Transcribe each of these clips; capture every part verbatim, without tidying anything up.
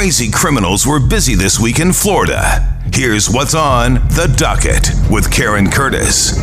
crazy criminals were busy this week in Florida. Here's what's on The Docket with Karen Curtis.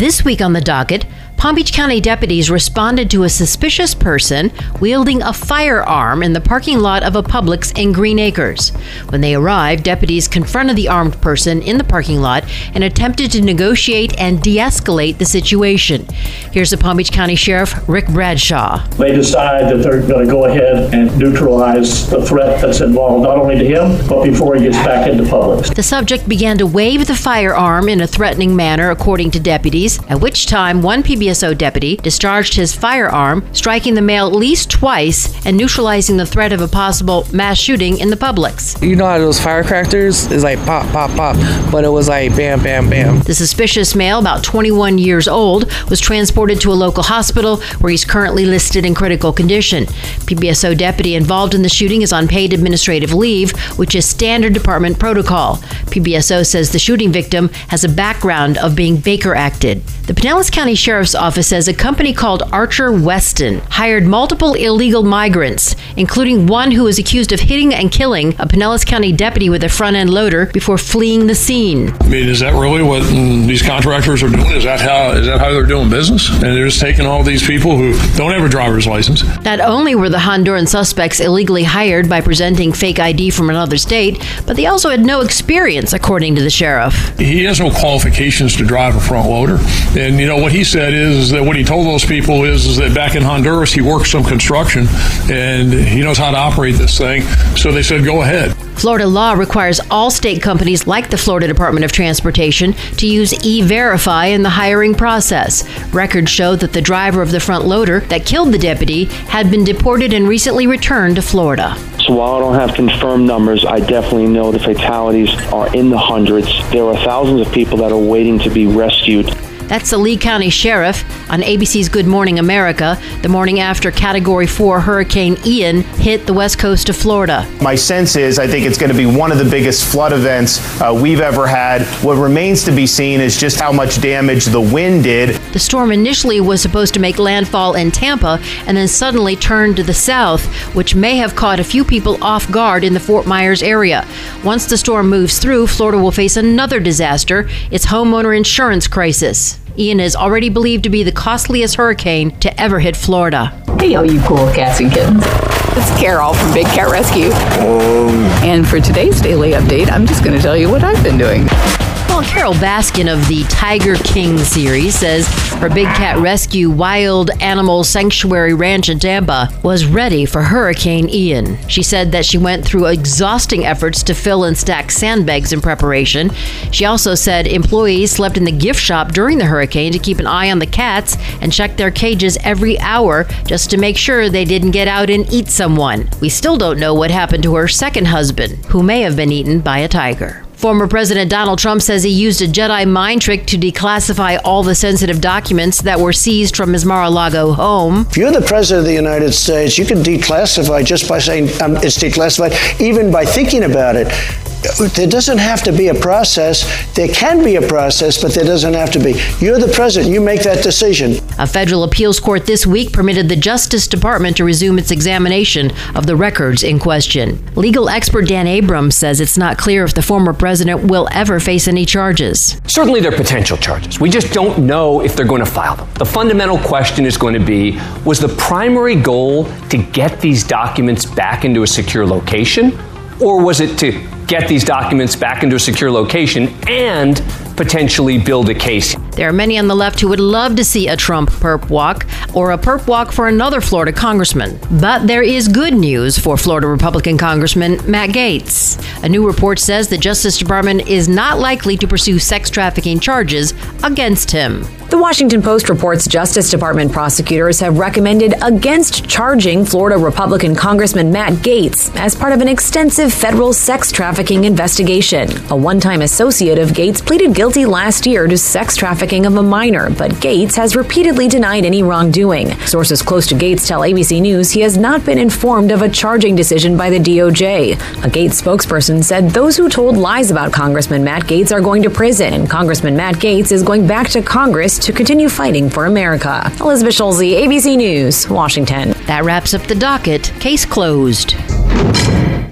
This week on The Docket, Palm Beach County deputies responded to a suspicious person wielding a firearm in the parking lot of a Publix in Green Acres. When they arrived, deputies confronted the armed person in the parking lot and attempted to negotiate and de-escalate the situation. Here's the Palm Beach County Sheriff Rick Bradshaw. They decide that they're going to go ahead and neutralize the threat that's involved not only to him, but before he gets back into Publix. The subject began to wave the firearm in a threatening manner, according to deputies, at which time one P B S D S O deputy discharged his firearm, striking the male at least twice and neutralizing the threat of a possible mass shooting in the Publix. You know how those firecrackers is like pop, pop, pop, but it was like bam, bam, bam. The suspicious male, about twenty-one years old, was transported to a local hospital where he's currently listed in critical condition. P B S O deputy involved in the shooting is on paid administrative leave, which is standard department protocol. P B S O says the shooting victim has a background of being Baker acted. The Pinellas County Sheriff's Office says a company called Archer Weston hired multiple illegal migrants, including one who was accused of hitting and killing a Pinellas County deputy with a front-end loader before fleeing the scene. I mean, is that really what these contractors are doing? Is that how is that how they're doing business? And they're just taking all these people who don't have a driver's license. Not only were the Honduran suspects illegally hired by presenting fake I D from another state, but they also had no experience, according to the sheriff. He has no qualifications to drive a front loader. And, you know, what he said is, is that what he told those people is, is that back in Honduras, he worked some construction and he knows how to operate this thing. So they said, go ahead. Florida law requires all state companies like the Florida Department of Transportation to use E-Verify in the hiring process. Records show that the driver of the front loader that killed the deputy had been deported and recently returned to Florida. So while I don't have confirmed numbers, I definitely know the fatalities are in the hundreds. There are thousands of people that are waiting to be rescued. That's the Lee County Sheriff on A B C's Good Morning America, the morning after Category four Hurricane Ian hit the west coast of Florida. My sense is I think it's going to be one of the biggest flood events uh, we've ever had. What remains to be seen is just how much damage the wind did. The storm initially was supposed to make landfall in Tampa and then suddenly turned to the south, which may have caught a few people off guard in the Fort Myers area. Once the storm moves through, Florida will face another disaster, its homeowner insurance crisis. Ian is already believed to be the costliest hurricane to ever hit Florida. Hey, all you cool cats and kittens. It's Carol from Big Cat Rescue. Um. And for today's daily update, I'm just going to tell you what I've been doing. Well, Carol Baskin of the Tiger King series says her Big Cat Rescue Wild Animal Sanctuary Ranch in Tampa was ready for Hurricane Ian. She said that she went through exhausting efforts to fill and stack sandbags in preparation. She also said employees slept in the gift shop during the hurricane to keep an eye on the cats and check their cages every hour just to make sure they didn't get out and eat someone. We still don't know what happened to her second husband, who may have been eaten by a tiger. Former President Donald Trump says he used a Jedi mind trick to declassify all the sensitive documents that were seized from his Mar-a-Lago home. If you're the President of the United States, you can declassify just by saying um, it's declassified, even by thinking about it. There doesn't have to be a process. There can be a process, but there doesn't have to be. You're the president. You make that decision. A federal appeals court this week permitted the Justice Department to resume its examination of the records in question. Legal expert Dan Abrams says it's not clear if the former president will ever face any charges. Certainly there are potential charges. We just don't know if they're going to file them. The fundamental question is going to be, was the primary goal to get these documents back into a secure location, or was it to get these documents back into a secure location and potentially build a case? There are many on the left who would love to see a Trump perp walk or a perp walk for another Florida congressman. But there is good news for Florida Republican Congressman Matt Gaetz. A new report says the Justice Department is not likely to pursue sex trafficking charges against him. The Washington Post reports Justice Department prosecutors have recommended against charging Florida Republican Congressman Matt Gaetz as part of an extensive federal sex trafficking investigation. A one-time associate of Gaetz pleaded guilty last year to sex trafficking of a minor, but Gaetz has repeatedly denied any wrongdoing. Sources close to Gaetz tell A B C News he has not been informed of a charging decision by the D O J. A Gaetz spokesperson said those who told lies about Congressman Matt Gaetz are going to prison, and Congressman Matt Gaetz is going back to Congress to continue fighting for America. Elizabeth Schulze, A B C News, Washington. That wraps up The Docket. Case closed.